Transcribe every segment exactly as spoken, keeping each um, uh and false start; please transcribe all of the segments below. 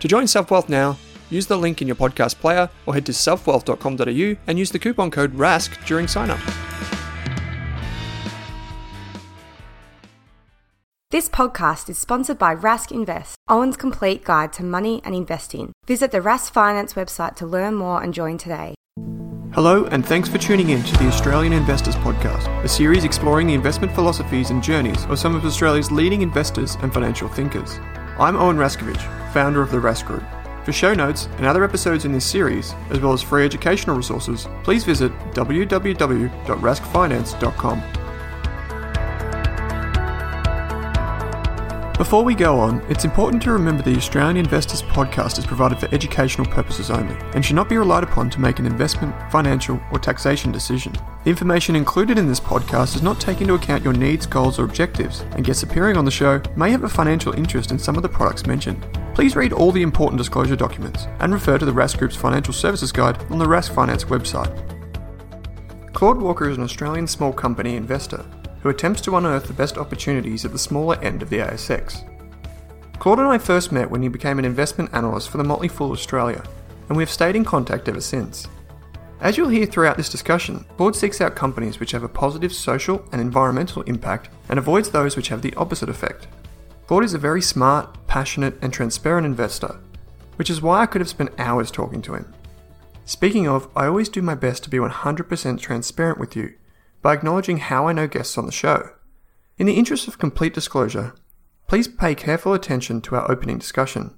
To join SelfWealth now, use the link in your podcast player or head to self wealth dot com dot a u and use the coupon code RASK during sign-up. This podcast is sponsored by Rask Invest, Owen's complete guide to money and investing. Visit the Rask Finance website to learn more and join today. Hello, and thanks for tuning in to the Australian Investors Podcast, a series exploring the investment philosophies and journeys of some of Australia's leading investors and financial thinkers. I'm Owen Raskovich, founder of the Rask Group. For show notes and other episodes in this series, as well as free educational resources, please visit w w w dot rask finance dot com. Before we go on, it's important to remember the Australian Investors Podcast is provided for educational purposes only and should not be relied upon to make an investment, financial or taxation decision. The information included in this podcast does not take into account your needs, goals or objectives, and guests appearing on the show may have a financial interest in some of the products mentioned. Please read all the important disclosure documents and refer to the Rask Group's Financial Services Guide on the Rask Finance website. Claude Walker is an Australian small company investor who attempts to unearth the best opportunities at the smaller end of the A S X. Claude and I first met when he became an investment analyst for The Motley Fool Australia, and we've stayed in contact ever since. As you'll hear throughout this discussion, Claude seeks out companies which have a positive social and environmental impact and avoids those which have the opposite effect. Claude is a very smart, passionate and transparent investor, which is why I could have spent hours talking to him. Speaking of, I always do my best to be one hundred percent transparent with you, by acknowledging how I know guests on the show. In the interest of complete disclosure, please pay careful attention to our opening discussion.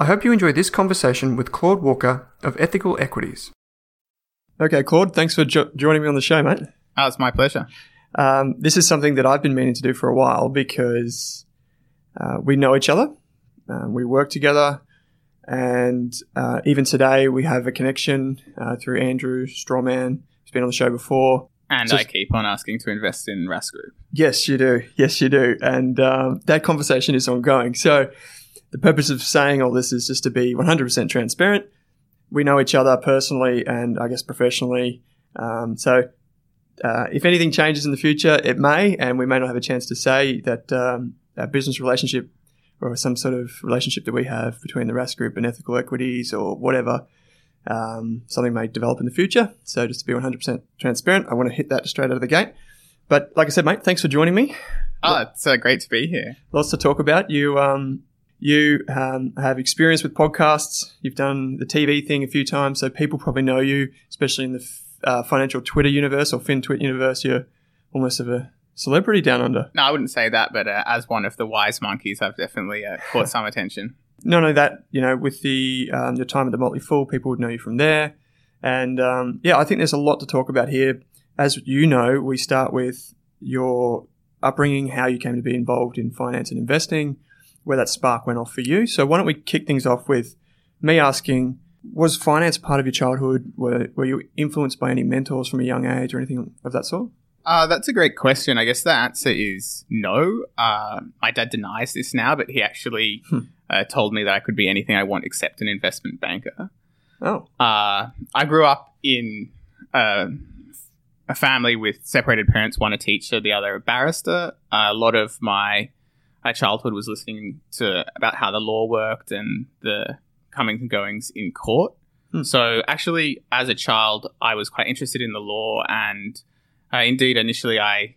I hope you enjoy this conversation with Claude Walker of Ethical Equities. Okay, Claude, thanks for jo- joining me on the show, mate. Oh, it's my pleasure. Um, this is something that I've been meaning to do for a while because uh, we know each other, um, we work together, and uh, even today we have a connection uh, through Andrew Strawman, who's been on the show before. And so, I keep on asking to invest in Rask Group. Yes, you do. Yes, you do. And um, that conversation is ongoing. So the purpose of saying all this is just to be one hundred percent transparent. We know each other personally and I guess professionally. Um, so uh, if anything changes in the future, it may, and we may not have a chance to say that um, our business relationship or some sort of relationship that we have between the Rask Group and Ethical Equities or whatever. Um, something may develop in the future. So just to be one hundred percent transparent, I want to hit that straight out of the gate. But like I said, mate, thanks for joining me. Oh, it's uh, great to be here. Lots to talk about. You um, you um, have experience with podcasts. You've done the T V thing a few times, so people probably know you, especially in the f- uh, financial Twitter universe or FinTwit universe. You're almost of a celebrity down under. No, I wouldn't say that, but uh, as one of the wise monkeys, I've definitely uh, caught some attention. No, no, that, you know, with the um, your time at The Motley Fool, people would know you from there. And, um, yeah, I think there's a lot to talk about here. As you know, we start with your upbringing, how you came to be involved in finance and investing, where that spark went off for you. So why don't we kick things off with me asking, was finance part of your childhood? Were, were you influenced by any mentors from a young age or anything of that sort? Uh, that's a great question. I guess the answer is no. Uh, my dad denies this now, but he actually hmm. uh, told me that I could be anything I want except an investment banker. Oh. Uh, I grew up in uh, a family with separated parents, one a teacher, the other a barrister. Uh, a lot of my uh, childhood was listening to about how the law worked and the comings and goings in court. Hmm. So actually, as a child, I was quite interested in the law and... Uh, indeed, initially I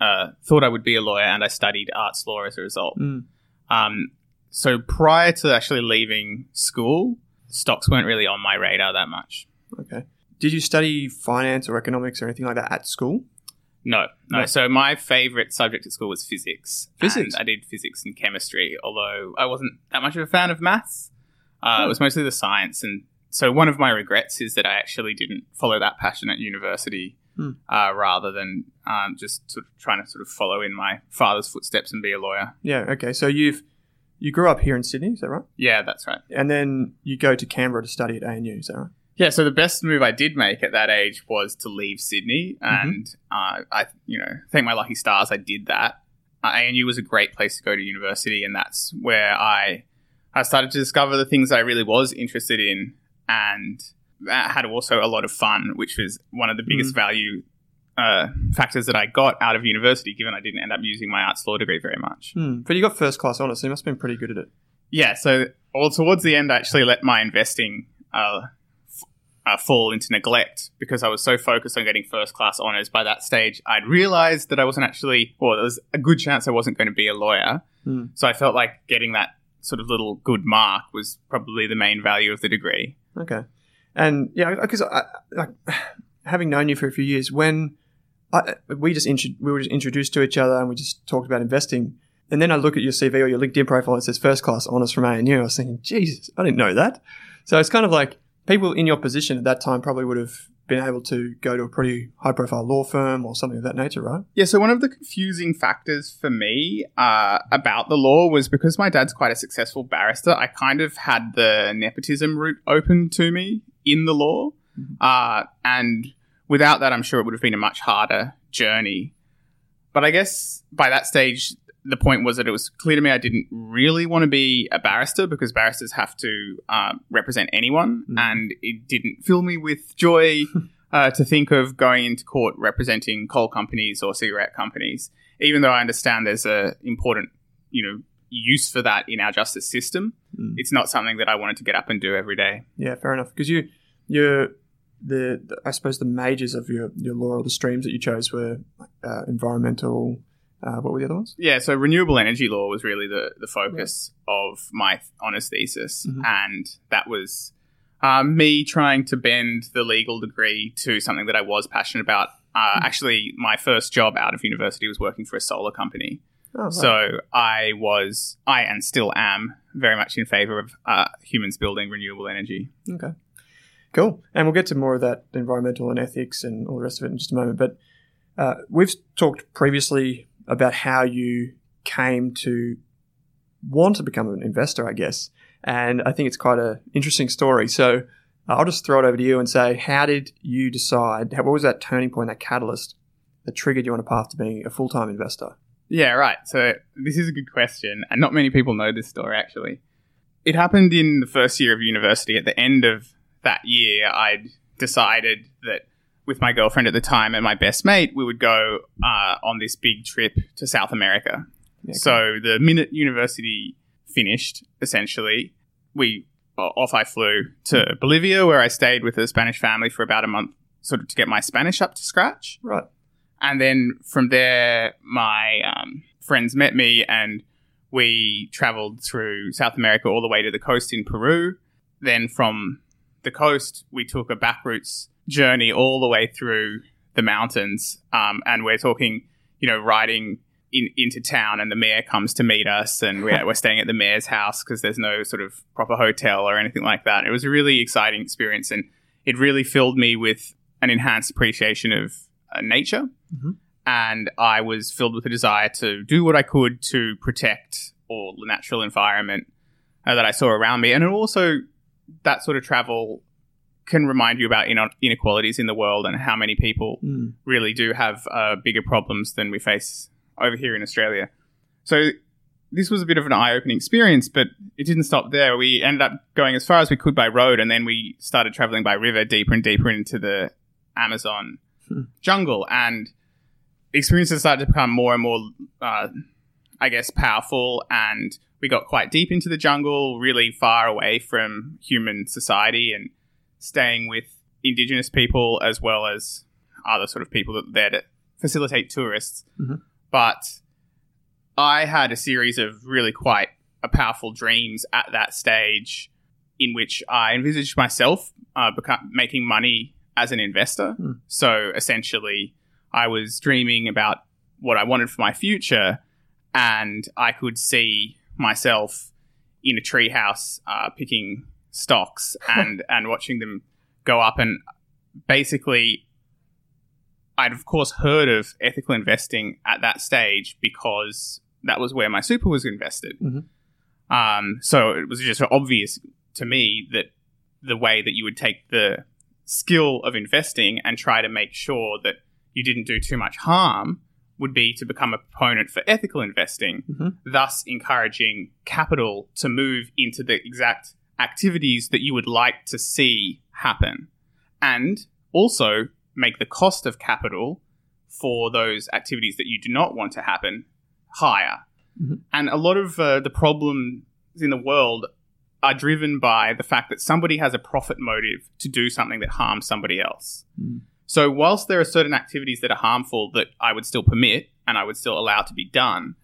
uh, thought I would be a lawyer and I studied arts law as a result. Mm. Um, so, prior to actually leaving school, stocks weren't really on my radar that much. Okay. Did you study finance or economics or anything like that at school? No. No. no. So, my favourite subject at school was physics. Physics? And I did physics and chemistry, although I wasn't that much of a fan of maths. Uh, oh. It was mostly the science. And so, one of my regrets is that I actually didn't follow that passion at university. Uh, rather than um, just sort of trying to sort of follow in my father's footsteps and be a lawyer. Yeah, okay. So, you've you grew up here in Sydney, is that right? Yeah, that's right. And then you go to Canberra to study at A N U, is that right? Yeah, so the best move I did make at that age was to leave Sydney and mm-hmm. uh, I, you know, thank my lucky stars I did that. Uh, A N U was a great place to go to university and that's where I, I started to discover the things I really was interested in and... had also a lot of fun, which was one of the biggest mm. value uh, factors that I got out of university, given I didn't end up using my arts law degree very much. Mm. But you got first class honours, so you must have been pretty good at it. Yeah, so well, towards the end, I actually let my investing uh, f- uh, fall into neglect because I was so focused on getting first class honours. By that stage, I'd realised that I wasn't actually, or well, there was a good chance I wasn't going to be a lawyer. Mm. So I felt like getting that sort of little good mark was probably the main value of the degree. Okay. And yeah, because like having known you for a few years, when I, we just intro- we were just introduced to each other and we just talked about investing, and then I look at your C V or your LinkedIn profile and it says first class honours from A N U. I was thinking, Jesus, I didn't know that. So it's kind of like people in your position at that time probably would have been able to go to a pretty high profile law firm or something of that nature, right? Yeah. So one of the confusing factors for me uh, about the law was because my dad's quite a successful barrister. I kind of had the nepotism route open to me in the law. Uh, and without that, I'm sure it would have been a much harder journey. But I guess by that stage, the point was that it was clear to me I didn't really want to be a barrister because barristers have to uh, represent anyone. Mm. And it didn't fill me with joy uh, to think of going into court representing coal companies or cigarette companies, even though I understand there's a important, you know, use for that in our justice system. Mm. It's not something that I wanted to get up and do every day. Yeah, fair enough. Because you, you, the, the I suppose the majors of your your law or the streams that you chose were uh, environmental. Uh, what were the other ones? Yeah, so renewable energy law was really the the focus yeah. of my honours thesis, mm-hmm. and that was uh, me trying to bend the legal degree to something that I was passionate about. Uh, mm-hmm. Actually, my first job out of university was working for a solar company. Oh, right. So, I was, I and still am very much in favour of uh, humans building renewable energy. Okay. Cool. And we'll get to more of that environmental and ethics and all the rest of it in just a moment. But uh, we've talked previously about how you came to want to become an investor, I guess. And I think it's quite an interesting story. So, uh, I'll just throw it over to you and say, how did you decide? What was that turning point, that catalyst that triggered you on a path to being a full-time investor? Yeah, right. So, this is a good question, and not many people know this story, actually. It happened in the first year of university. At the end of that year, I'd decided that with my girlfriend at the time and my best mate, we would go uh, on this big trip to South America. Okay. So, the minute university finished, essentially, we off I flew to mm-hmm. Bolivia, where I stayed with a Spanish family for about a month, sort of to get my Spanish up to scratch. Right. And then from there, my um, friends met me, and we traveled through South America all the way to the coast in Peru. Then from the coast, we took a back routes journey all the way through the mountains. Um, and we're talking, you know, riding in, into town, and the mayor comes to meet us, and we're, we're staying at the mayor's house because there's no sort of proper hotel or anything like that. It was a really exciting experience, and it really filled me with an enhanced appreciation of uh, nature. Mm-hmm. And I was filled with a desire to do what I could to protect all the natural environment uh, that I saw around me. And also, that sort of travel can remind you about ino- inequalities in the world and how many people mm. really do have uh, bigger problems than we face over here in Australia. So this was a bit of an eye-opening experience, but it didn't stop there. We ended up going as far as we could by road, and then we started traveling by river deeper and deeper into the Amazon mm. jungle. And experiences started to become more and more, uh, I guess, powerful, and we got quite deep into the jungle, really far away from human society, and staying with Indigenous people as well as other sort of people that are there to facilitate tourists. Mm-hmm. But I had a series of really quite a powerful dreams at that stage, in which I envisaged myself uh, become, making money as an investor. Mm. So essentially, I was dreaming about what I wanted for my future, and I could see myself in a treehouse uh, picking stocks and, and watching them go up. And basically, I'd, of course, heard of ethical investing at that stage because that was where my super was invested. Mm-hmm. Um, so it was just obvious to me that the way that you would take the skill of investing and try to make sure that you didn't do too much harm would be to become a proponent for ethical investing, mm-hmm. thus encouraging capital to move into the exact activities that you would like to see happen, and also make the cost of capital for those activities that you do not want to happen higher. Mm-hmm. And a lot of uh, the problems in the world are driven by the fact that somebody has a profit motive to do something that harms somebody else. Mm. So whilst there are certain activities that are harmful that I would still permit and I would still allow to be done,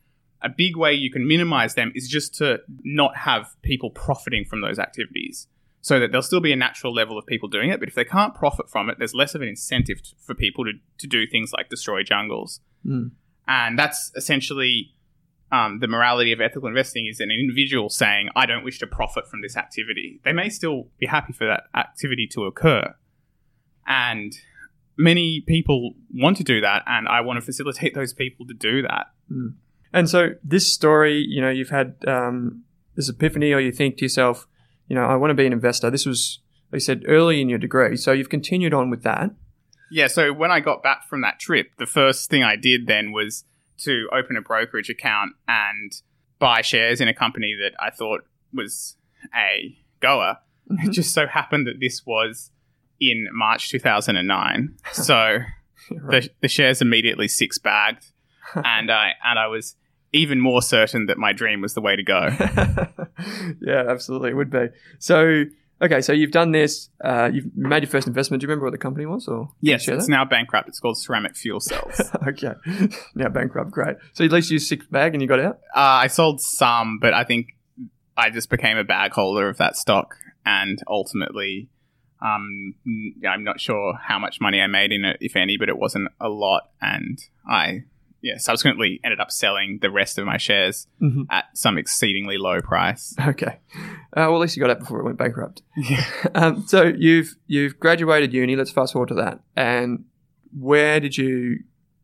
a big way you can minimize them is just to not have people profiting from those activities, so that there'll still be a natural level of people doing it. But if they can't profit from it, there's less of an incentive to, for people to, to do things like destroy jungles. Mm. And that's essentially um, the morality of ethical investing, is an individual saying, I don't wish to profit from this activity. They may still be happy for that activity to occur. And many people want to do that, and I want to facilitate those people to do that. Mm. And so this story, you know, you've had um, this epiphany, or you think to yourself, you know, I want to be an investor. This was, like you said, early in your degree. So you've continued on with that. Yeah. So when I got back from that trip, the first thing I did then was to open a brokerage account and buy shares in a company that I thought was a goer. Mm-hmm. It just so happened that this was in March two thousand nine. So right. the, the shares immediately six bagged, and I and I was even more certain that my dream was the way to go. Yeah, absolutely. It would be. So, okay, so you've done this. Uh, you've made your first investment. Do you remember what the company was? Or yes, it's that? Now bankrupt. It's called Ceramic Fuel Cells. Okay. Now bankrupt. Great. So, at least you six bag and you got out? Uh, I sold some, but I think I just became a bag holder of that stock, and ultimately... Um, I'm not sure how much money I made in it, if any, but it wasn't a lot. And I, yeah, subsequently ended up selling the rest of my shares mm-hmm. at some exceedingly low price. Okay. Uh, well, at least you got out before it went bankrupt. Yeah. Um, so you've you've graduated uni. Let's fast forward to that. And where did you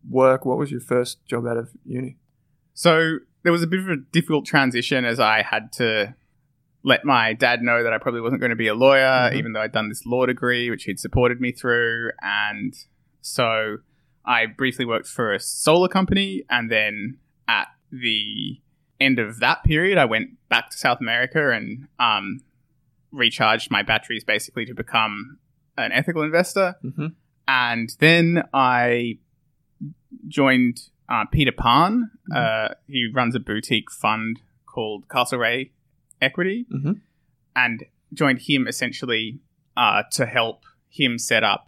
work? What was your first job out of uni? So there was a bit of a difficult transition, as I had to let my dad know that I probably wasn't going to be a lawyer, mm-hmm. even though I'd done this law degree, which he'd supported me through. And so I briefly worked for a solar company. And then at the end of that period, I went back to South America and um, recharged my batteries basically to become an ethical investor. Mm-hmm. And then I joined uh, Peter Pan. Mm-hmm. Uh, he runs a boutique fund called Castle Ray Equity, mm-hmm. and joined him essentially uh, to help him set up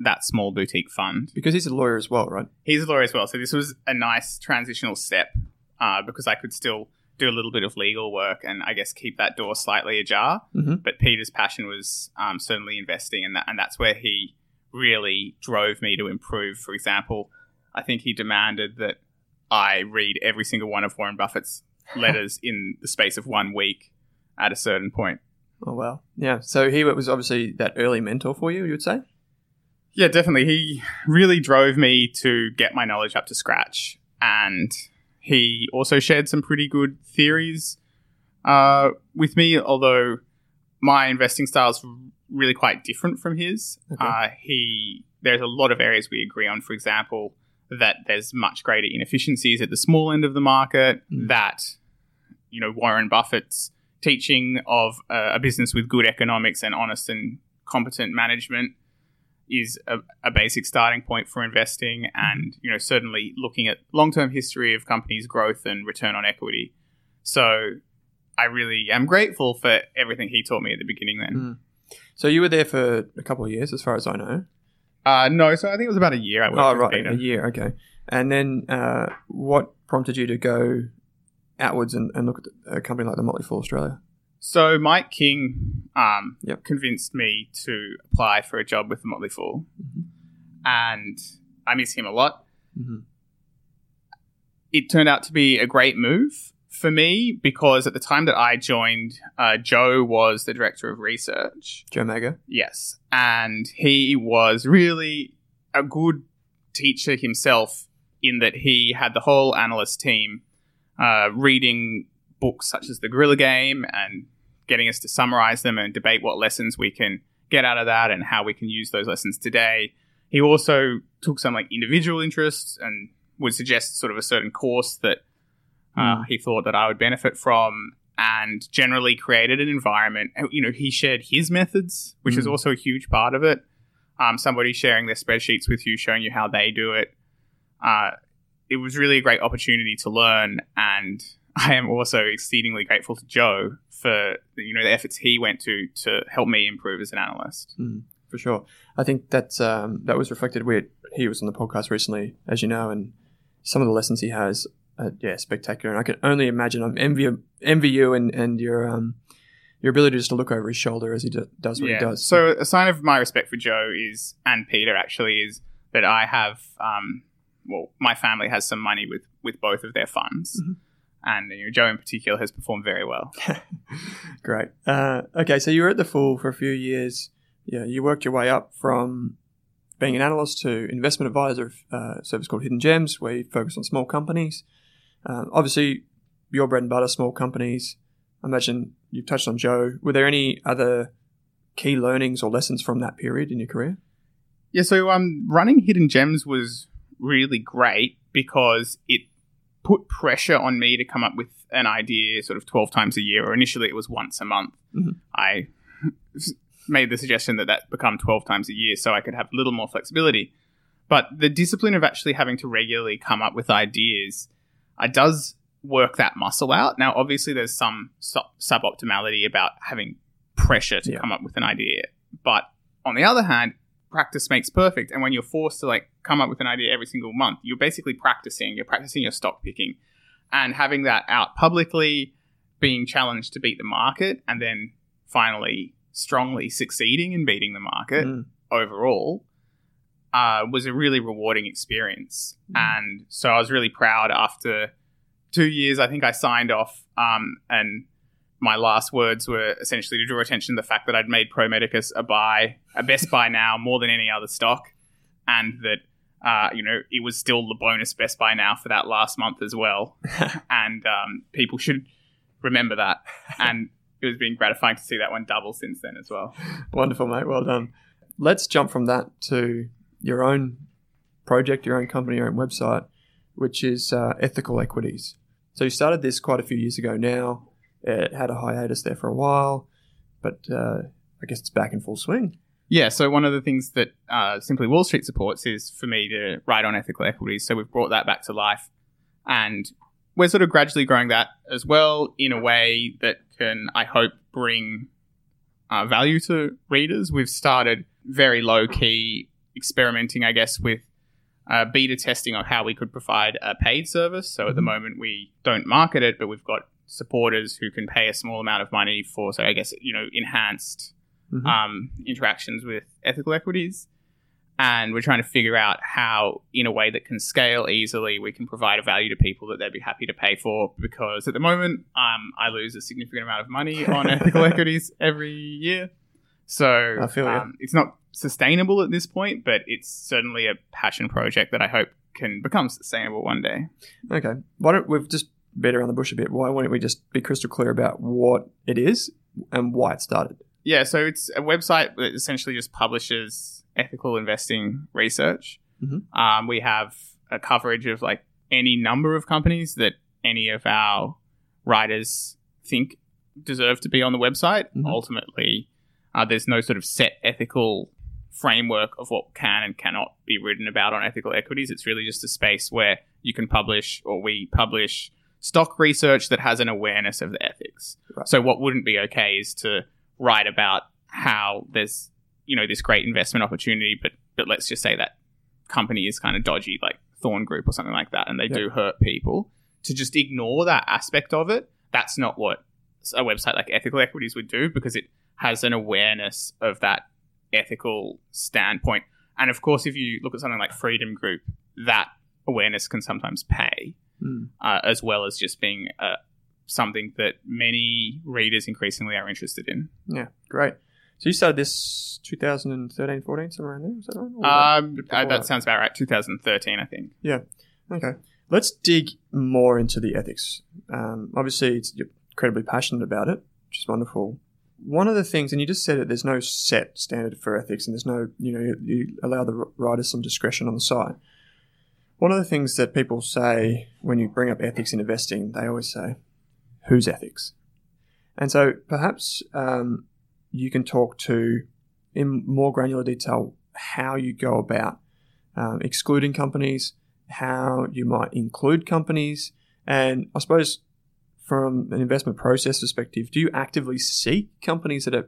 that small boutique fund. Because he's a lawyer as well, right? He's a lawyer as well. So this was a nice transitional step uh, because I could still do a little bit of legal work and I guess keep that door slightly ajar. Mm-hmm. But Peter's passion was um, certainly investing, and that, and that's where he really drove me to improve. For example, I think he demanded that I read every single one of Warren Buffett's letters in the space of one week at a certain point. Oh, wow. Yeah. So he was obviously that early mentor for you, you would say? Yeah, definitely. He really drove me to get my knowledge up to scratch. And he also shared some pretty good theories uh, with me, although my investing style is really quite different from his. Okay. Uh, he there's a lot of areas we agree on. For example, that there's much greater inefficiencies at the small end of the market, mm. that, you know, Warren Buffett's teaching of a, a business with good economics and honest and competent management is a, a basic starting point for investing, and, you know, certainly looking at long-term history of companies' growth and return on equity. So I really am grateful for everything he taught me at the beginning then. Mm. So you were there for a couple of years, as far as I know. Uh, no, so I think it was about a year. I worked oh, with right, Peter. a year, okay. And then uh, what prompted you to go outwards and, and look at a company like The Motley Fool Australia? So Mike King um, yep. convinced me to apply for a job with The Motley Fool, mm-hmm. and I miss him a lot. Mm-hmm. It turned out to be a great move for me because at the time that I joined, uh, Joe was the director of research. Joe Mega? Yes. And he was really a good teacher himself in that he had the whole analyst team uh, reading books such as The Gorilla Game and getting us to summarize them and debate what lessons we can get out of that and how we can use those lessons today. He also took some like individual interests and would suggest sort of a certain course that uh, mm. he thought that I would benefit from, and generally created an environment. You know, he shared his methods, which mm. is also a huge part of it. Um, somebody sharing their spreadsheets with you, showing you how they do it. Uh, it was really a great opportunity to learn, and I am also exceedingly grateful to Joe for, you know, the efforts he went to to help me improve as an analyst. Mm, for sure. I think that's, um, that was reflected where he was on the podcast recently, as you know, and some of the lessons he has are, yeah, spectacular. And I can only imagine, I'm envy, envy you and, and your um, your ability just to look over his shoulder as he do, does what yeah. he does. So, a sign of my respect for Joe is, and Peter actually, is that I have, um, well, my family has some money with, with both of their funds. Mm-hmm. And, you know, Joe in particular has performed very well. Great. Uh, okay, so you were at The Fool for a few years. Yeah, you worked your way up from being an analyst to investment advisor of uh, a service called Hidden Gems, where you focus on small companies. Uh, obviously, your bread and butter, small companies. I imagine you've touched on Joe. Were there any other key learnings or lessons from that period in your career? Yeah, so um, running Hidden Gems was really great because it put pressure on me to come up with an idea sort of twelve times a year, or initially it was once a month. Mm-hmm. I made the suggestion that that become twelve times a year so I could have a little more flexibility. But the discipline of actually having to regularly come up with ideas uh, does work that muscle out. Now, obviously, there's some sub- suboptimality about having pressure to yeah. come up with an idea. But on the other hand, practice makes perfect, and when you're forced to like come up with an idea every single month, you're basically practicing you're practicing your stock picking, and having that out publicly, being challenged to beat the market, and then finally strongly succeeding in beating the market mm. overall uh was a really rewarding experience. mm. And so I was really proud. After two years, I think I signed off, um and my last words were essentially to draw attention to the fact that I'd made Pro Medicus a buy, a best buy now more than any other stock, and that, uh, you know, it was still the bonus best buy now for that last month as well. And um, people should remember that. And it was been gratifying to see that one double since then as well. Wonderful, mate. Well done. Let's jump from that to your own project, your own company, your own website, which is uh, Ethical Equities. So you started this quite a few years ago now. It had a hiatus there for a while, but uh, I guess it's back in full swing. Yeah, so one of the things that uh, Simply Wall Street supports is for me to write on ethical equities, so we've brought that back to life. And we're sort of gradually growing that as well in a way that can, I hope, bring uh, value to readers. We've started very low-key experimenting, I guess, with uh, beta testing on how we could provide a paid service. So at the moment, we don't market it, but we've got supporters who can pay a small amount of money for, so I guess, you know, enhanced mm-hmm. um, interactions with ethical equities. And we're trying to figure out how, in a way that can scale easily, we can provide a value to people that they'd be happy to pay for. Because at the moment, um, I lose a significant amount of money on ethical equities every year. So I feel um, it's not sustainable at this point, but it's certainly a passion project that I hope can become sustainable one day. Okay. Why don't we've just beat around the bush a bit. Why won't we just be crystal clear about what it is and why it started? Yeah. So it's a website that essentially just publishes ethical investing research. Mm-hmm. Um, we have a coverage of like any number of companies that any of our writers think deserve to be on the website. Mm-hmm. Ultimately, uh, there's no sort of set ethical framework of what can and cannot be written about on ethical equities. It's really just a space where you can publish, or we publish, stock research that has an awareness of the ethics. Right. So what wouldn't be okay is to write about how there's, you know, this great investment opportunity, but but let's just say that company is kind of dodgy, like Thorn Group or something like that, and they yep. do hurt people. To just ignore that aspect of it, that's not what a website like Ethical Equities would do, because it has an awareness of that ethical standpoint. And of course, if you look at something like Freedom Group, that awareness can sometimes pay, mm. uh, as well as just being uh, something that many readers increasingly are interested in. Yeah, great. So you started this two thousand thirteen, fourteen, somewhere around there? Was that right? Um, uh, that sounds about right. two thousand thirteen, I think. Yeah. Okay. Let's dig more into the ethics. Um, obviously, it's, you're incredibly passionate about it, which is wonderful. One of the things, and you just said it, there's no set standard for ethics, and there's no, you know, you, you allow the writers some discretion on the side. One of the things that people say when you bring up ethics in investing, they always say, whose ethics? And so perhaps... Um, you can talk to, in more granular detail, how you go about um, excluding companies, how you might include companies, and I suppose from an investment process perspective, do you actively seek companies that are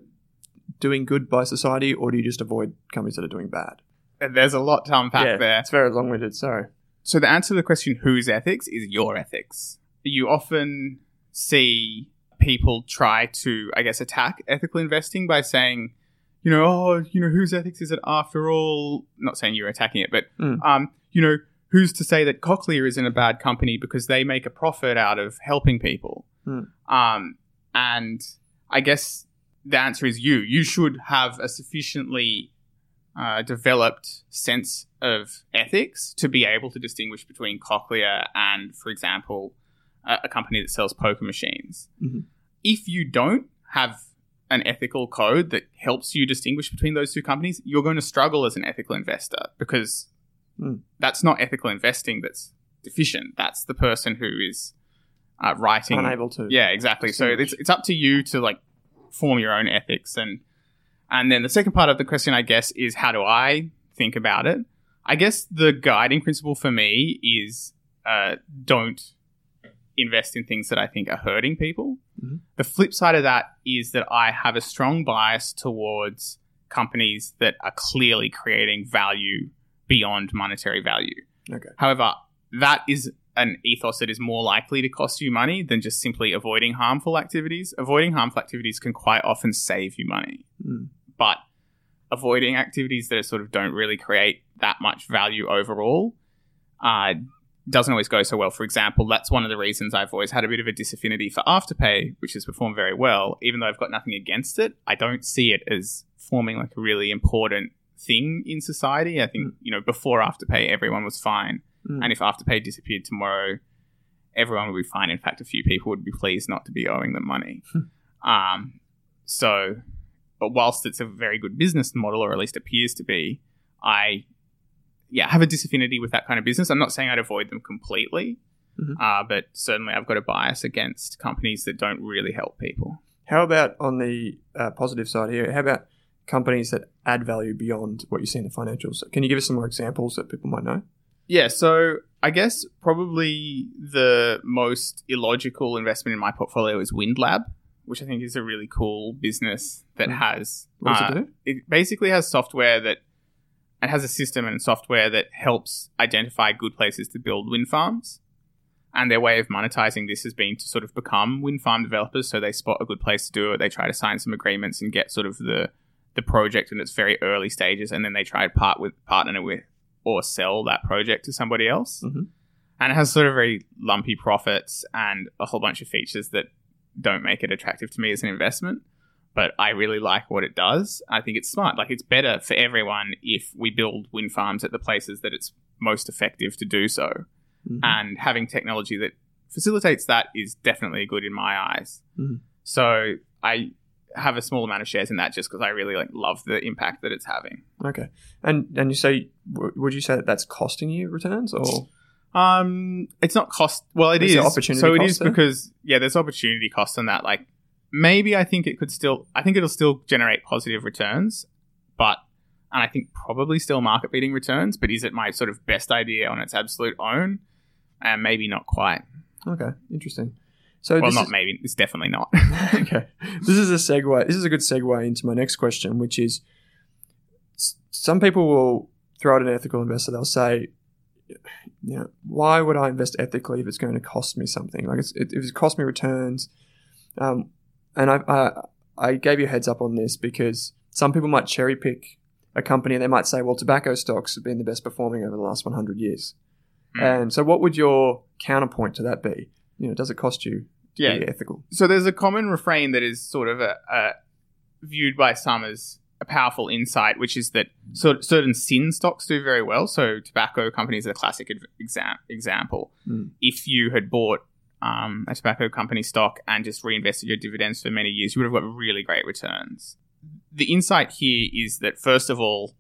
doing good by society, or do you just avoid companies that are doing bad? There's a lot to unpack yeah, there. It's very long-winded, sorry. So the answer to the question, whose ethics, is your ethics. You often see... people try to, I guess, attack ethical investing by saying, you know, oh, you know, whose ethics is it after all? Not saying you're attacking it, but, mm. um, you know, who's to say that Cochlear isn't a bad company because they make a profit out of helping people? Mm. Um, and I guess the answer is you. You should have a sufficiently uh, developed sense of ethics to be able to distinguish between Cochlear and, for example, a, a company that sells poker machines. Mm-hmm. If you don't have an ethical code that helps you distinguish between those two companies, you're going to struggle as an ethical investor, because mm. that's not ethical investing that's deficient. That's the person who is uh, writing. Unable to. Yeah, exactly. So it's it's up to you to like form your own ethics. And and then the second part of the question, I guess, is how do I think about it? I guess the guiding principle for me is uh, don't invest in things that I think are hurting people. Mm-hmm. The flip side of that is that I have a strong bias towards companies that are clearly creating value beyond monetary value. Okay. However, that is an ethos that is more likely to cost you money than just simply avoiding harmful activities. Avoiding harmful activities can quite often save you money. Mm. But avoiding activities that sort of don't really create that much value overall uh doesn't always go so well. For example, that's one of the reasons I've always had a bit of a disaffinity for Afterpay, which has performed very well. Even though I've got nothing against it, I don't see it as forming like a really important thing in society. I think, mm. you know, before Afterpay, everyone was fine. Mm. And if Afterpay disappeared tomorrow, everyone would be fine. In fact, a few people would be pleased not to be owing them money. um, so, but whilst it's a very good business model, or at least appears to be, I... yeah, have a disaffinity with that kind of business. I'm not saying I'd avoid them completely, mm-hmm. uh, but certainly I've got a bias against companies that don't really help people. How about on the uh, positive side here? How about companies that add value beyond what you see in the financials? Can you give us some more examples that people might know? Yeah, so I guess probably the most illogical investment in my portfolio is Windlab, which I think is a really cool business that has... What does uh, it do? It basically has software that and has a system and software that helps identify good places to build wind farms. And their way of monetizing this has been to sort of become wind farm developers. So they spot a good place to do it. They try to sign some agreements and get sort of the the project in its very early stages. And then they try to part with, partner with or sell that project to somebody else. Mm-hmm. And it has sort of very lumpy profits and a whole bunch of features that don't make it attractive to me as an investment. But I really like what it does. I think it's smart. Like, it's better for everyone if we build wind farms at the places that it's most effective to do so. Mm-hmm. And having technology that facilitates that is definitely good in my eyes. Mm-hmm. So I have a small amount of shares in that just because I really like love the impact that it's having. Okay, and and you say, w- would you say that that's costing you returns or? Um, it's not cost. Well, it is. is. Opportunity so it cost is there? Because yeah, there's opportunity cost on that. Like maybe I think it could still. I think it'll still generate positive returns, but. And I think probably still market beating returns, but is it my sort of best idea on its absolute own? And uh, maybe not quite. Okay, interesting. So, well, not is... maybe. It's definitely not. Okay, this is a segue. This is a good segue into my next question, which is: some people will throw out an ethical investor. They'll say, "You know, why would I invest ethically if it's going to cost me something? Like, it's, it, if it costs me returns." Um, and I, I, I gave you a heads up on this because some people might cherry pick a company, and they might say, well, tobacco stocks have been the best performing over the last one hundred years. Mm. And so what would your counterpoint to that be? You know, does it cost you to yeah. be ethical? So there's a common refrain that is sort of a, a viewed by some as a powerful insight, which is that so, certain sin stocks do very well. So tobacco companies are a classic exa- example. Mm. If you had bought um, a tobacco company stock and just reinvested your dividends for many years, you would have got really great returns. The insight here is that, first of all,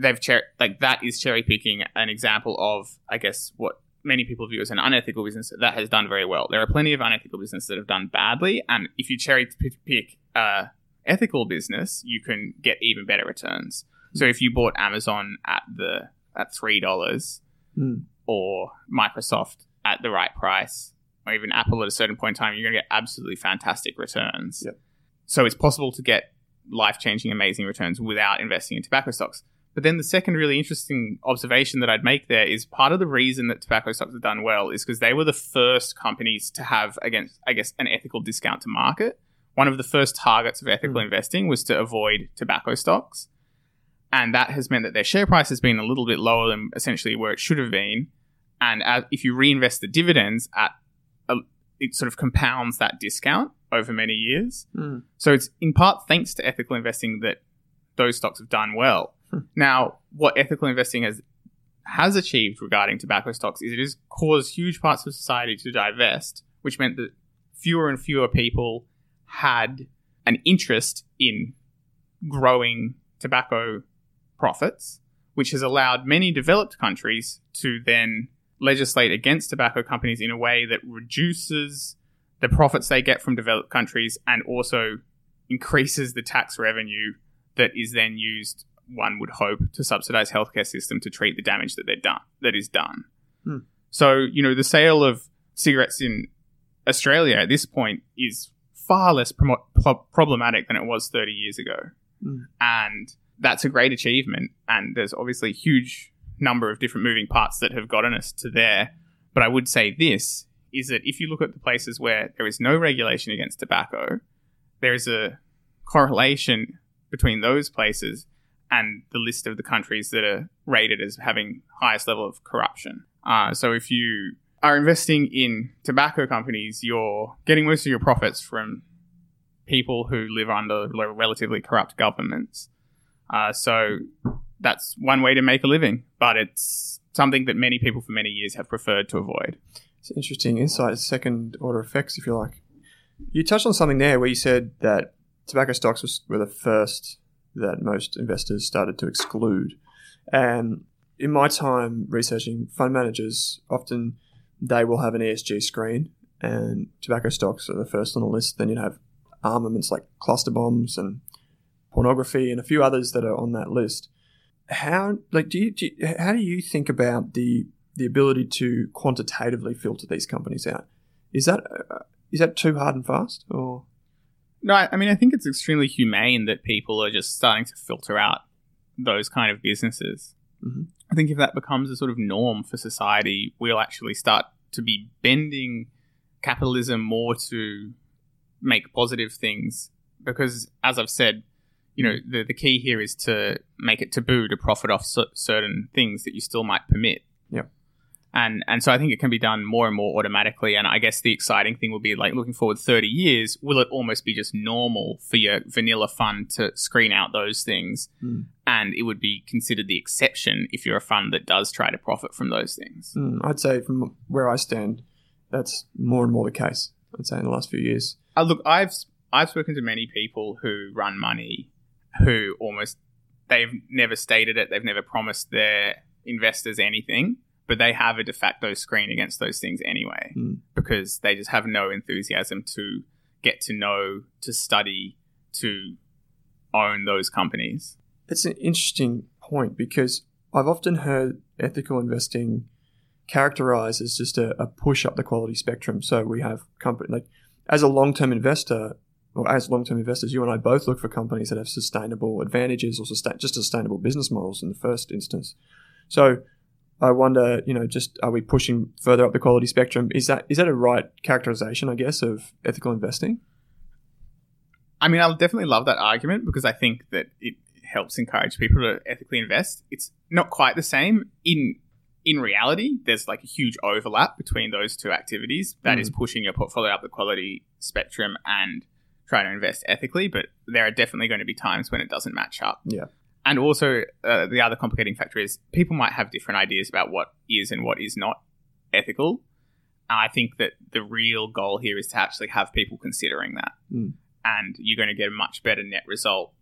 they've cher- like that is cherry picking an example of, I guess, what many people view as an unethical business that has done very well. There are plenty of unethical businesses that have done badly, and if you cherry pick an ethical business, you can get even better returns. So if you bought Amazon at the at three dollars, mm. or Microsoft at the right price, or even Apple at a certain point in time, you're going to get absolutely fantastic returns. Yep. So it's possible to get life-changing, amazing returns without investing in tobacco stocks. But then the second really interesting observation that I'd make there is part of the reason that tobacco stocks have done well is because they were the first companies to have, again, I guess, an ethical discount to market. One of the first targets of ethical mm. investing was to avoid tobacco stocks. And that has meant that their share price has been a little bit lower than essentially where it should have been. And as, if you reinvest the dividends, at a, it sort of compounds that discount over many years. Mm. So it's in part thanks to ethical investing that those stocks have done well. Hmm. Now, what ethical investing has has achieved regarding tobacco stocks is it has caused huge parts of society to divest, which meant that fewer and fewer people had an interest in growing tobacco profits, which has allowed many developed countries to then legislate against tobacco companies in a way that reduces the profits they get from developed countries and also increases the tax revenue that is then used, one would hope, to subsidize healthcare system to treat the damage that they're done, that is done. Hmm. So, you know, the sale of cigarettes in Australia at this point is far less pro- pro- problematic than it was thirty years ago. Hmm. And that's a great achievement. And there's obviously a huge number of different moving parts that have gotten us to there. But I would say this is that if you look at the places where there is no regulation against tobacco, there is a correlation between those places and the list of the countries that are rated as having highest level of corruption. Uh, so if you are investing in tobacco companies, you're getting most of your profits from people who live under relatively corrupt governments. Uh, so that's one way to make a living, but it's something that many people for many years have preferred to avoid. It's interesting insight, second order effects, if you like. You touched on something there where you said that tobacco stocks was, were the first that most investors started to exclude. And in my time researching fund managers, often they will have an E S G screen, and tobacco stocks are the first on the list. Then you have armaments like cluster bombs and pornography and a few others that are on that list. How, like, do you, do you how do you think about the the ability to quantitatively filter these companies out? Is that uh, is that too hard and fast? Or no, I mean, I think it's extremely humane that people are just starting to filter out those kind of businesses. Mm-hmm. I think if that becomes a sort of norm for society, we'll actually start to be bending capitalism more to make positive things, because, as I've said, you know, the, the key here is to make it taboo to profit off c- certain things that you still might permit. Yeah. And and so I think it can be done more and more automatically. And I guess the exciting thing will be, like, looking forward thirty years, will it almost be just normal for your vanilla fund to screen out those things? Mm. And it would be considered the exception if you're a fund that does try to profit from those things. Mm, I'd say from where I stand, that's more and more the case, I'd say, in the last few years. Uh, look, I've I've spoken to many people who run money who almost, they've never stated it, they've never promised their investors anything, but they have a de facto screen against those things anyway, mm. because they just have no enthusiasm to get to know, to study, to own those companies. It's an interesting point, because I've often heard ethical investing characterized as just a, a push up the quality spectrum. So we have company, like, as a long-term investor, or as long-term investors, you and I both look for companies that have sustainable advantages or sustain, just sustainable business models in the first instance. So I wonder, you know, just are we pushing further up the quality spectrum? Is that is that a right characterization, I guess, of ethical investing? I mean, I definitely love that argument, because I think that it helps encourage people to ethically invest. It's not quite the same. In in reality, there's like a huge overlap between those two activities. That mm. is pushing your portfolio up the quality spectrum and trying to invest ethically, but there are definitely going to be times when it doesn't match up. Yeah. And also, uh, the other complicating factor is people might have different ideas about what is and what is not ethical. And I think that the real goal here is to actually have people considering that. Mm. And you're going to get a much better net result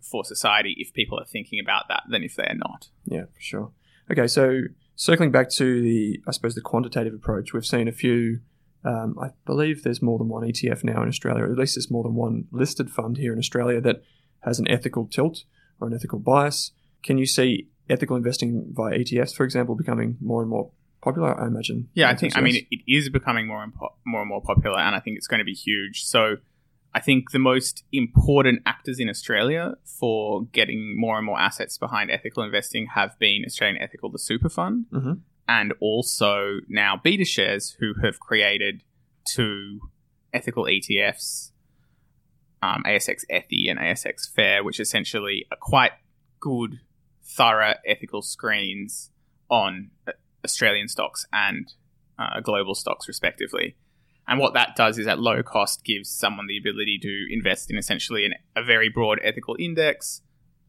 for society if people are thinking about that than if they are not. Yeah, for sure. Okay, so circling back to the, I suppose, the quantitative approach, we've seen a few, um, I believe there's more than one E T F now in Australia, or at least there's more than one listed fund here in Australia that has an ethical tilt or an ethical bias. Can you see ethical investing via E T Fs, for example, becoming more and more popular, I imagine? Yeah, I think, I mean, it is becoming more and, po- more and more popular, and I think it's going to be huge. So I think the most important actors in Australia for getting more and more assets behind ethical investing have been Australian Ethical, the super fund, mm-hmm. and also now BetaShares, who have created two ethical E T Fs, Um, A S X Ethy and A S X Fair, which essentially are quite good, thorough ethical screens on Australian stocks and uh, global stocks, respectively. And what that does is, at low cost, gives someone the ability to invest in essentially an, a very broad ethical index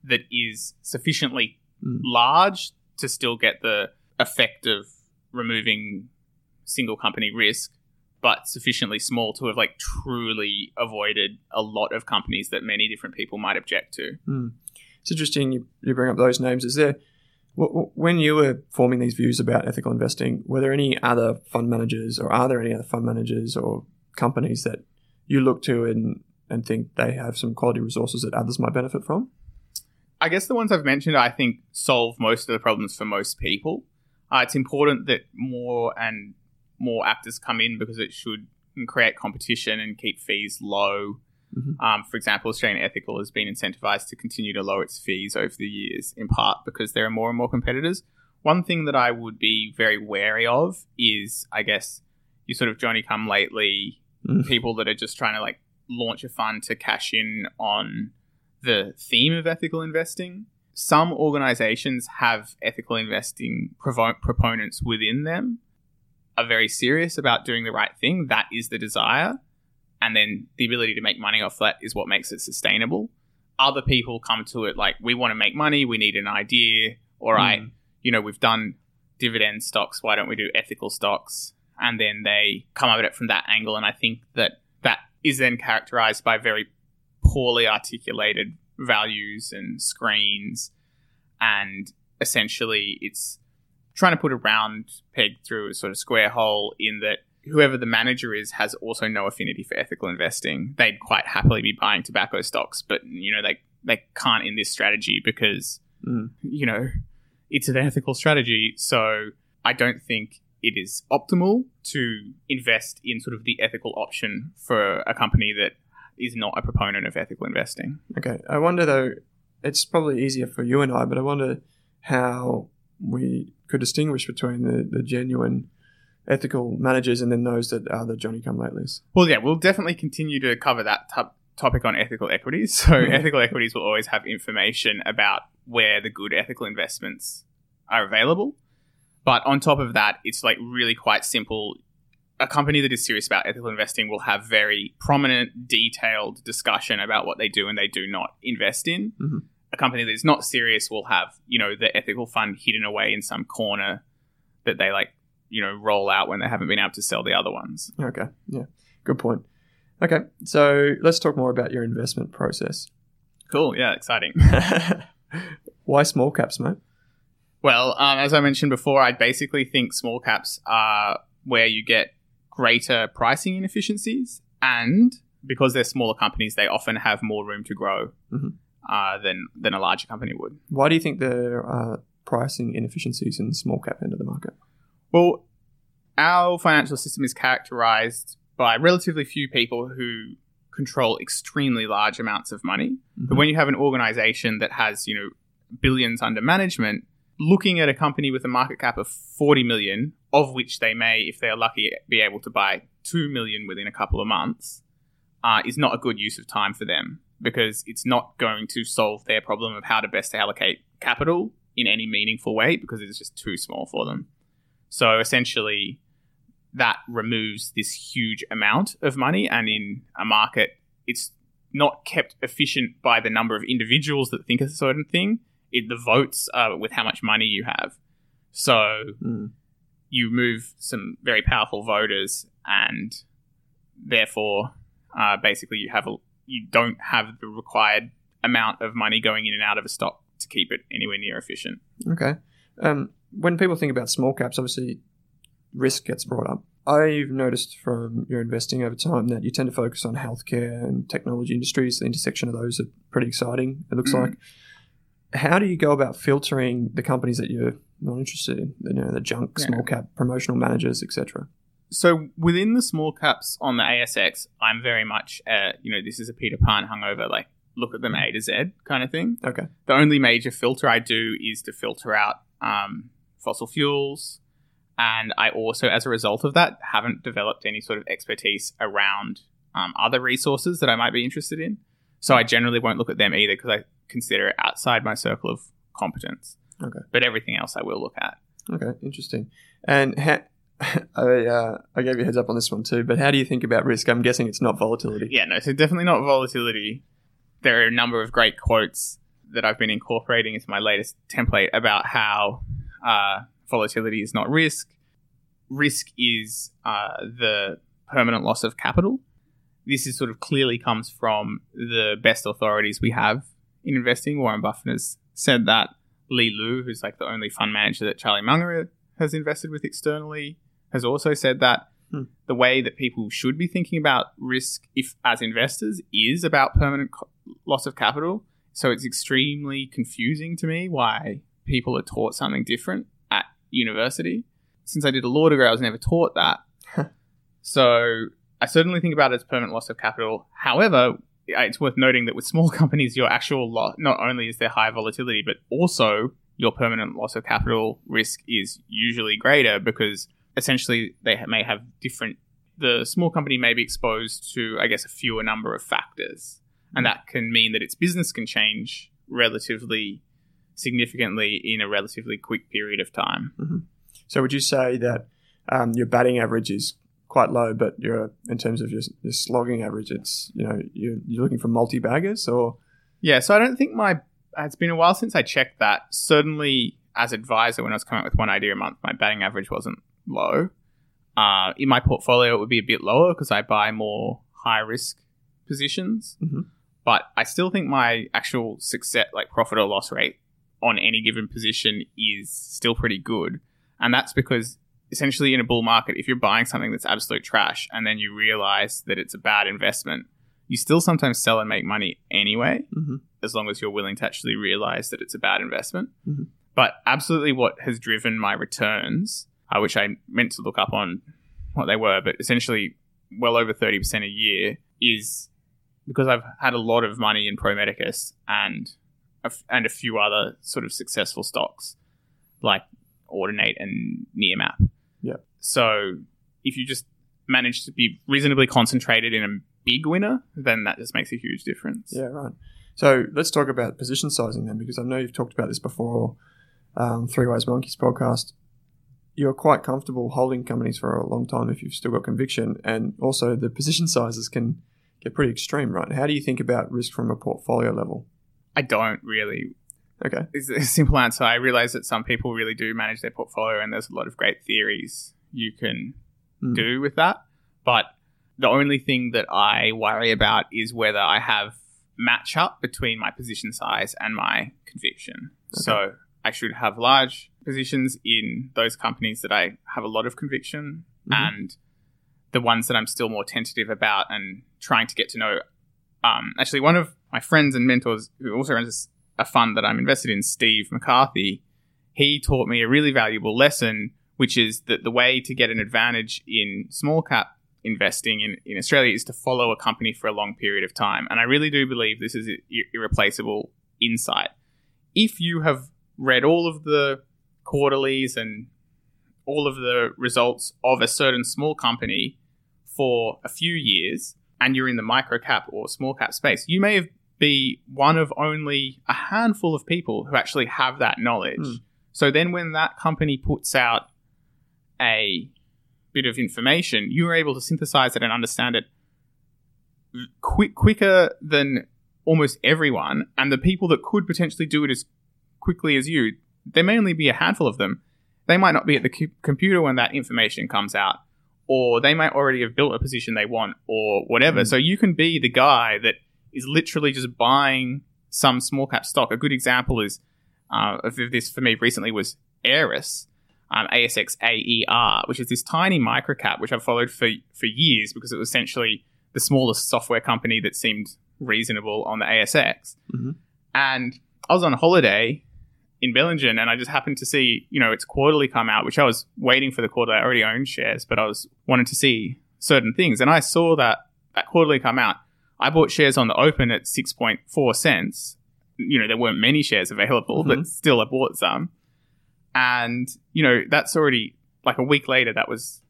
that is sufficiently mm. large to still get the effect of removing single company risk, but sufficiently small to have, like, truly avoided a lot of companies that many different people might object to. Mm. It's interesting you, you bring up those names. Is there, when you were forming these views about ethical investing, were there any other fund managers, or are there any other fund managers or companies that you look to and, and think they have some quality resources that others might benefit from? I guess the ones I've mentioned, I think, solve most of the problems for most people. Uh, it's important that more and more actors come in, because it should create competition and keep fees low. Mm-hmm. Um, for example, Australian Ethical has been incentivized to continue to lower its fees over the years, in part because there are more and more competitors. One thing that I would be very wary of is, I guess, you sort of Johnny-come-lately mm. people that are just trying to, like, launch a fund to cash in on the theme of ethical investing. Some organizations have ethical investing provo- proponents within them, are very serious about doing the right thing. That is the desire. And then the ability to make money off that is what makes it sustainable. Other people come to it like, we want to make money, we need an idea. All right, mm. you know, we've done dividend stocks, why don't we do ethical stocks? And then they come at it from that angle. And I think that that is then characterized by very poorly articulated values and screens. And essentially it's trying to put a round peg through a sort of square hole, in that whoever the manager is has also no affinity for ethical investing. They'd quite happily be buying tobacco stocks, but, you know, they they can't in this strategy because, mm. you know, it's an ethical strategy. So I don't think it is optimal to invest in sort of the ethical option for a company that is not a proponent of ethical investing. Okay. I wonder, though, it's probably easier for you and I, but I wonder how we could distinguish between the, the genuine ethical managers and then those that are the Johnny-come-latelys. Well, yeah, we'll definitely continue to cover that top topic on ethical equities. So ethical equities will always have information about where the good ethical investments are available. But on top of that, it's like really quite simple. A company that is serious about ethical investing will have very prominent, detailed discussion about what they do and they do not invest in. Mm-hmm. A company that is not serious will have, you know, the ethical fund hidden away in some corner that they like, you know, roll out when they haven't been able to sell the other ones. Okay. Yeah. Good point. Okay. So let's talk more about your investment process. Cool. Yeah. Exciting. Why small caps, mate? Well, um, as I mentioned before, I basically think small caps are where you get greater pricing inefficiencies, and because they're smaller companies, they often have more room to grow mm-hmm. uh, than than a larger company would. Why do you think there are pricing inefficiencies in the small cap end of the market? Well, our financial system is characterized by relatively few people who control extremely large amounts of money. Mm-hmm. But when you have an organization that has, you know, billions under management, looking at a company with a market cap of forty million, of which they may, if they are lucky, be able to buy two million within a couple of months, uh, is not a good use of time for them, because it's not going to solve their problem of how to best allocate capital in any meaningful way, because it's just too small for them. So essentially, that removes this huge amount of money, and in a market, it's not kept efficient by the number of individuals that think a certain thing. It, the votes uh, with how much money you have. So mm. you move some very powerful voters, and therefore uh, basically you have a, you don't have the required amount of money going in and out of a stock to keep it anywhere near efficient. Okay. Um, when people think about small caps, obviously risk gets brought up. I've noticed from your investing over time that you tend to focus on healthcare and technology industries. The intersection of those are pretty exciting, it looks mm. like. How do you go about filtering the companies that you're not interested in, you know, the junk, yeah. small cap, promotional managers, et cetera? So within the small caps on the A S X, I'm very much, uh, you know, this is a Peter Pan hungover, like look at them A to Z kind of thing. Okay. The only major filter I do is to filter out um, fossil fuels. And I also, as a result of that, haven't developed any sort of expertise around um, other resources that I might be interested in. So I generally won't look at them either, because I consider it outside my circle of competence. Okay. But everything else I will look at. Okay, interesting. And ha- I uh, I gave you a heads up on this one too, but how do you think about risk? I'm guessing it's not volatility. Yeah, no, so definitely not volatility. There are a number of great quotes that I've been incorporating into my latest template about how uh, volatility is not risk. Risk is uh, the permanent loss of capital. This is sort of clearly comes from the best authorities we have in investing. Warren Buffett has said that. Li Lu, who's like the only fund manager that Charlie Munger has invested with externally, has also said that hmm. the way that people should be thinking about risk, if as investors, is about permanent co- loss of capital. So it's extremely confusing to me why people are taught something different at university. Since I did a law degree, I was never taught that. So I certainly think about it as permanent loss of capital. However, it's worth noting that with small companies, your actual loss, not only is there high volatility, but also your permanent loss of capital risk is usually greater, because essentially they may have different, the small company may be exposed to, I guess, a fewer number of factors. And that can mean that its business can change relatively significantly in a relatively quick period of time. Mm-hmm. So would you say that um, your batting average is quite low, but you're in terms of your, your slogging average, it's, you know, you're, you're looking for multi-baggers? Or yeah, so I don't think my it's been a while since I checked that. Certainly as advisor, when I was coming up with one idea a month, my batting average wasn't low. Uh, in my portfolio, it would be a bit lower because I buy more high-risk positions, mm-hmm. but I still think my actual success, like profit or loss rate on any given position, is still pretty good, and that's because essentially, in a bull market, if you're buying something that's absolute trash and then you realize that it's a bad investment, you still sometimes sell and make money anyway, mm-hmm. as long as you're willing to actually realize that it's a bad investment. Mm-hmm. But absolutely what has driven my returns, uh, which I meant to look up on what they were, but essentially well over thirty percent a year, is because I've had a lot of money in Pro Medicus and and a few other sort of successful stocks like Audinate and Nearmap. Yeah. So if you just manage to be reasonably concentrated in a big winner, then that just makes a huge difference. Yeah, right. So let's talk about position sizing then, because I know you've talked about this before, um, Three Wise Monkeys podcast. You're quite comfortable holding companies for a long time if you've still got conviction, and also the position sizes can get pretty extreme, right? How do you think about risk from a portfolio level? I don't really. Okay. It's a simple answer. I realize that some people really do manage their portfolio, and there's a lot of great theories you can mm. do with that. But the only thing that I worry about is whether I have match up between my position size and my conviction. Okay. So I should have large positions in those companies that I have a lot of conviction, mm-hmm. and the ones that I'm still more tentative about and trying to get to know. Um, actually, one of my friends and mentors who also runs a fund that I'm invested in, Steve McCarthy, he taught me a really valuable lesson, which is that the way to get an advantage in small cap investing in, in Australia is to follow a company for a long period of time. And I really do believe this is an irreplaceable insight. If you have read all of the quarterlies and all of the results of a certain small company for a few years, and you're in the micro cap or small cap space, you may be one of only a handful of people who actually have that knowledge. Mm. So then when that company puts out a bit of information, you are able to synthesize it and understand it quick, quicker than almost everyone. And the people that could potentially do it as quickly as you, there may only be a handful of them. They might not be at the c- computer when that information comes out, or they might already have built a position they want or whatever. Mm. So you can be the guy that is literally just buying some small cap stock. A good example is uh, of this for me recently was Aeris, um, A S X A E R, which is this tiny microcap, which I've followed for, for years because it was essentially the smallest software company that seemed reasonable on the A S X. Mm-hmm. And I was on holiday in Bellingen, and I just happened to see, you know, its quarterly come out, which I was waiting for the quarterly. I already owned shares, but I was wanted to see certain things. And I saw that, that quarterly come out. I bought shares on the open at six point four cents. You know, there weren't many shares available, mm-hmm. but still I bought some. And, you know, that's already, like a week later, that was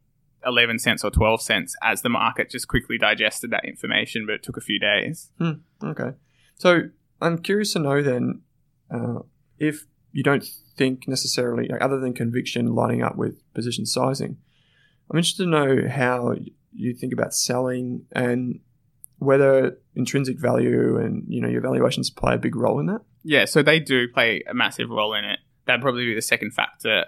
eleven cents or twelve cents as the market just quickly digested that information, but it took a few days. Hmm. Okay. So I'm curious to know then, uh, if you don't think necessarily, like, other than conviction lining up with position sizing, I'm interested to know how you think about selling and whether intrinsic value and, you know, your valuations play a big role in that. Yeah, so they do play a massive role in it. That'd probably be the second factor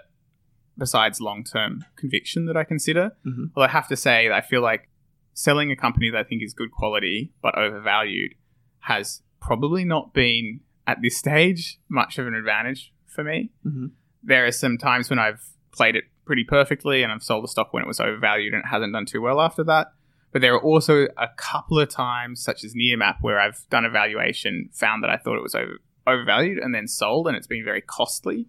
besides long-term conviction that I consider. Mm-hmm. Although I have to say that I feel like selling a company that I think is good quality but overvalued has probably not been, at this stage, much of an advantage for me. Mm-hmm. There are some times when I've played it pretty perfectly and I've sold the stock when it was overvalued and it hasn't done too well after that. But there are also a couple of times, such as Nearmap, where I've done a valuation, found that I thought it was over, overvalued and then sold, and it's been very costly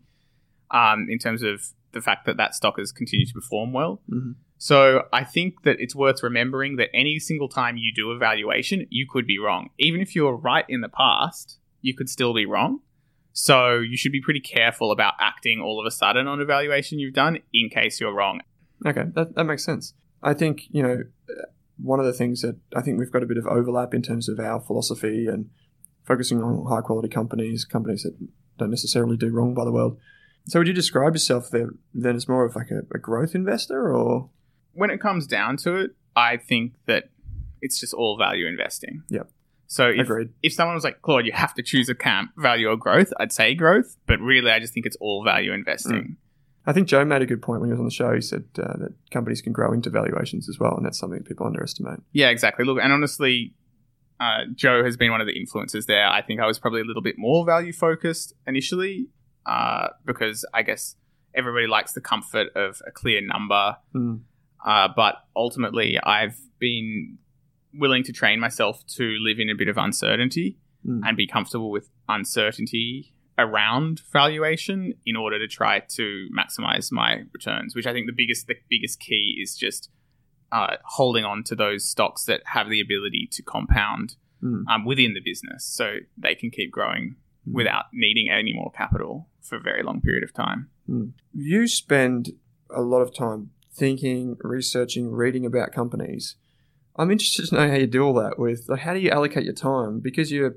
um, in terms of the fact that that stock has continued to perform well. Mm-hmm. So I think that it's worth remembering that any single time you do a valuation, you could be wrong. Even if you were right in the past, you could still be wrong. So you should be pretty careful about acting all of a sudden on a valuation you've done in case you're wrong. Okay, that, that makes sense. I think, you know, one of the things that I think we've got a bit of overlap in terms of our philosophy and focusing on high quality companies, companies that don't necessarily do wrong by the world. So would you describe yourself there then as more of like a, a growth investor, or? When it comes down to it, I think that it's just all value investing. Yep. So if, if someone was like, Claude, you have to choose a camp, value or growth, I'd say growth. But really, I just think it's all value investing. Mm. I think Joe made a good point when he was on the show. He said uh, that companies can grow into valuations as well. And that's something people underestimate. Yeah, exactly. Look, and honestly, uh, Joe has been one of the influencers there. I think I was probably a little bit more value focused initially uh, because I guess everybody likes the comfort of a clear number. Mm. Uh, but ultimately, I've been willing to train myself to live in a bit of uncertainty mm. and be comfortable with uncertainty around valuation in order to try to maximize my returns, which I think the biggest the biggest key is just uh, holding on to those stocks that have the ability to compound mm. um, within the business so they can keep growing without needing any more capital for a very long period of time. Mm. You spend a lot of time thinking, researching, reading about companies. I'm interested to know how you do all that with, like, how do you allocate your time? Because you're a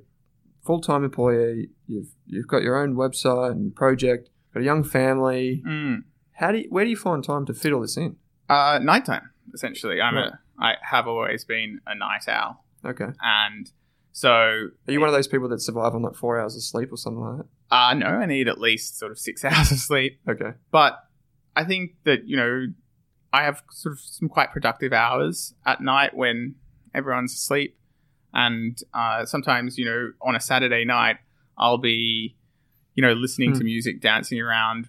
full-time employee, you've you've got your own website and project, got a young family. Mm. How do you, where do you find time to fit all this in? Uh, nighttime, essentially. I'm right. a I have always been a night owl. Okay. And so... Are you it, one of those people that survive on like four hours of sleep or something like that? Uh, no, I need at least sort of six hours of sleep. Okay. But I think that, you know, I have sort of some quite productive hours at night when everyone's asleep. And uh, sometimes, you know, on a Saturday night, I'll be, you know, listening mm. to music, dancing around,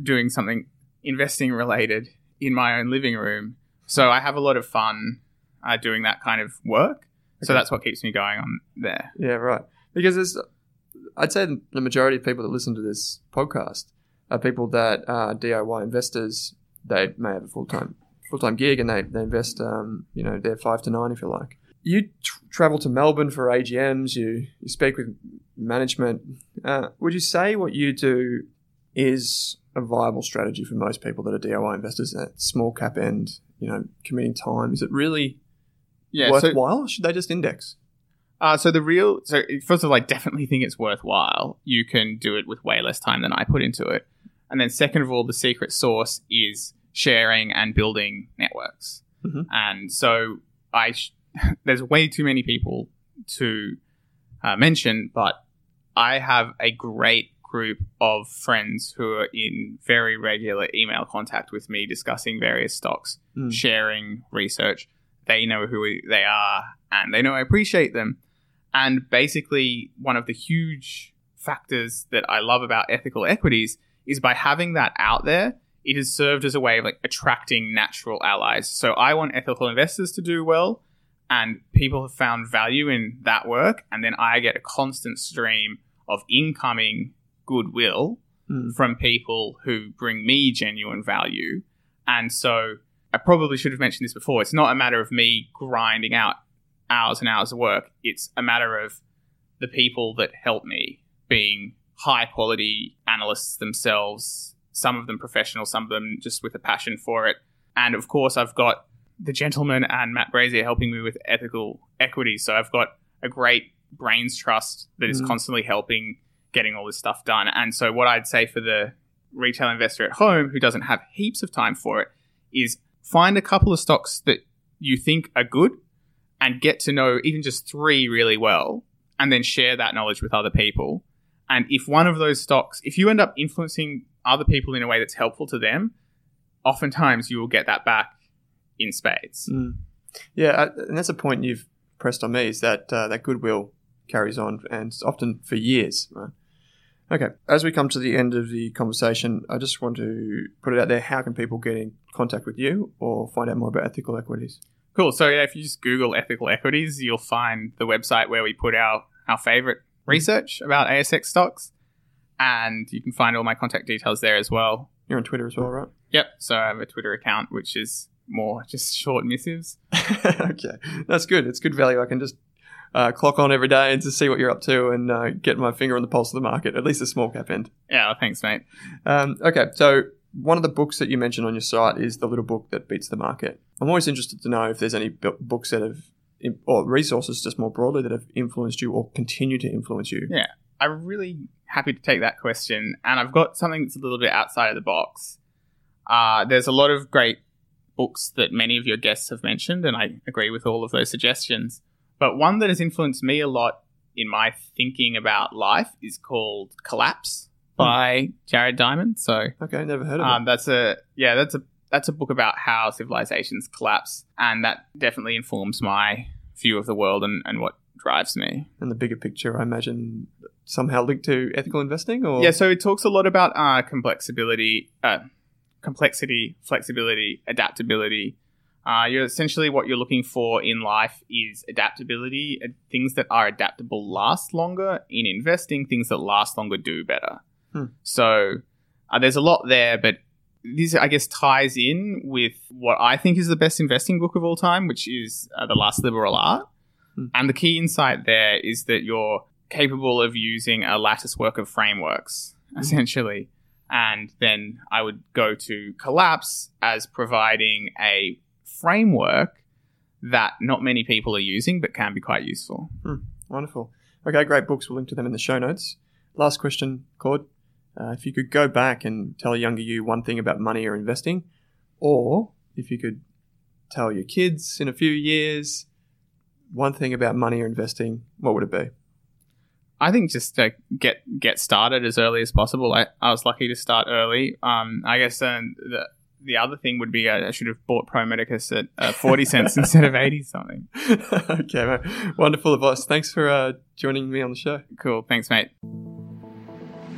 doing something investing related in my own living room. So I have a lot of fun uh, doing that kind of work. Okay. So that's what keeps me going on there. Yeah, right. Because there's, I'd say the majority of people that listen to this podcast are people that are D I Y investors. They may have a full-time full-time gig and they, they invest, um, you know, they're five to nine, if you like. You tr- travel to Melbourne for A G Ms. You, you speak with management. Uh, would you say what you do is a viable strategy for most people that are D I Y investors at small cap end? You know, committing time, is it really yeah, worthwhile so, or should they just index? Uh, so the real, so first of all, I definitely think it's worthwhile. You can do it with way less time than I put into it. And then second of all, the secret sauce is sharing and building networks. Mm-hmm. And so I, sh- there's way too many people to uh, mention, but I have a great group of friends who are in very regular email contact with me discussing various stocks, mm. sharing research. They know who we, they are and they know I appreciate them. And basically, one of the huge factors that I love about ethical equities is by having that out there, it has served as a way of like attracting natural allies. So I want ethical investors to do well and people have found value in that work. And then I get a constant stream of incoming goodwill mm. from people who bring me genuine value. And so I probably should have mentioned this before. It's not a matter of me grinding out hours and hours of work. It's a matter of the people that help me being high quality analysts themselves, some of them professional, some of them just with a passion for it. And of course, I've got the gentleman and Matt Brazier helping me with ethical equities. So I've got a great brains trust that is mm. constantly helping getting all this stuff done. And so what I'd say for the retail investor at home who doesn't have heaps of time for it is find a couple of stocks that you think are good and get to know even just three really well and then share that knowledge with other people. And if one of those stocks, if you end up influencing other people in a way that's helpful to them, oftentimes you will get that back in spades. Mm. Yeah, and that's a point you've pressed on me is that uh, that goodwill carries on and often for years, right? Okay. As we come to the end of the conversation, I just want to put it out there. How can people get in contact with you or find out more about ethical equities? Cool. So, yeah, if you just Google ethical equities, you'll find the website where we put our, our favorite research about A S X stocks. And you can find all my contact details there as well. You're on Twitter as well, right? Yep. So, I have a Twitter account, which is more just short missives. Okay. That's good. It's good value. I can just... Uh, clock on every day and to see what you're up to and uh, get my finger on the pulse of the market, at least the small cap end. Yeah, thanks, mate. Um, okay, so one of the books that you mentioned on your site is The Little Book That Beats the Market. I'm always interested to know if there's any b- books that have, or resources just more broadly, that have influenced you or continue to influence you. Yeah, I'm really happy to take that question. And I've got something that's a little bit outside of the box. Uh, there's a lot of great books that many of your guests have mentioned, and I agree with all of those suggestions. But one that has influenced me a lot in my thinking about life is called Collapse by Jared Diamond. So okay, never heard of um, it. That's a yeah, that's a that's a book about how civilizations collapse, and that definitely informs my view of the world and, and what drives me. And the bigger picture, I imagine, somehow linked to ethical investing, or yeah. So it talks a lot about uh, complexity, uh, complexity, flexibility, adaptability. Uh, you're essentially what you're looking for in life is adaptability. Things that are adaptable last longer in investing. Things that last longer do better. Hmm. So uh, there's a lot there, but this, I guess, ties in with what I think is the best investing book of all time, which is uh, The Last Liberal Art. Hmm. And the key insight there is that your capable of using a lattice work of frameworks, essentially. And then I would go to Collapse as providing a framework that not many people are using but can be quite useful. Hmm, wonderful. Okay, great books. We'll link to them in the show notes. Last question, Claude. Uh, if you could go back and tell a younger you one thing about money or investing, or if you could tell your kids in a few years one thing about money or investing, what would it be? I think just to get get started as early as possible. I, I was lucky to start early. Um, I guess um, the the other thing would be I, I should have bought Pro Medicus at uh, forty cents instead of eighty something. Okay, mate. Wonderful advice. Thanks for uh, joining me on the show. Cool. Thanks, mate.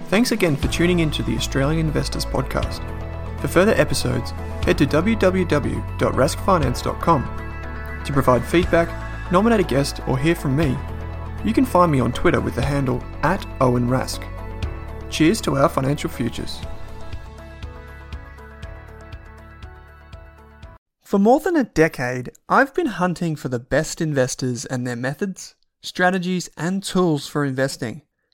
Thanks again for tuning in to the Australian Investors Podcast. For further episodes, head to w w w dot rask finance dot com. To provide feedback, nominate a guest, or hear from me, you can find me on Twitter with the handle at Owen Rask. Cheers to our financial futures. For more than a decade, I've been hunting for the best investors and their methods, strategies, and tools for investing.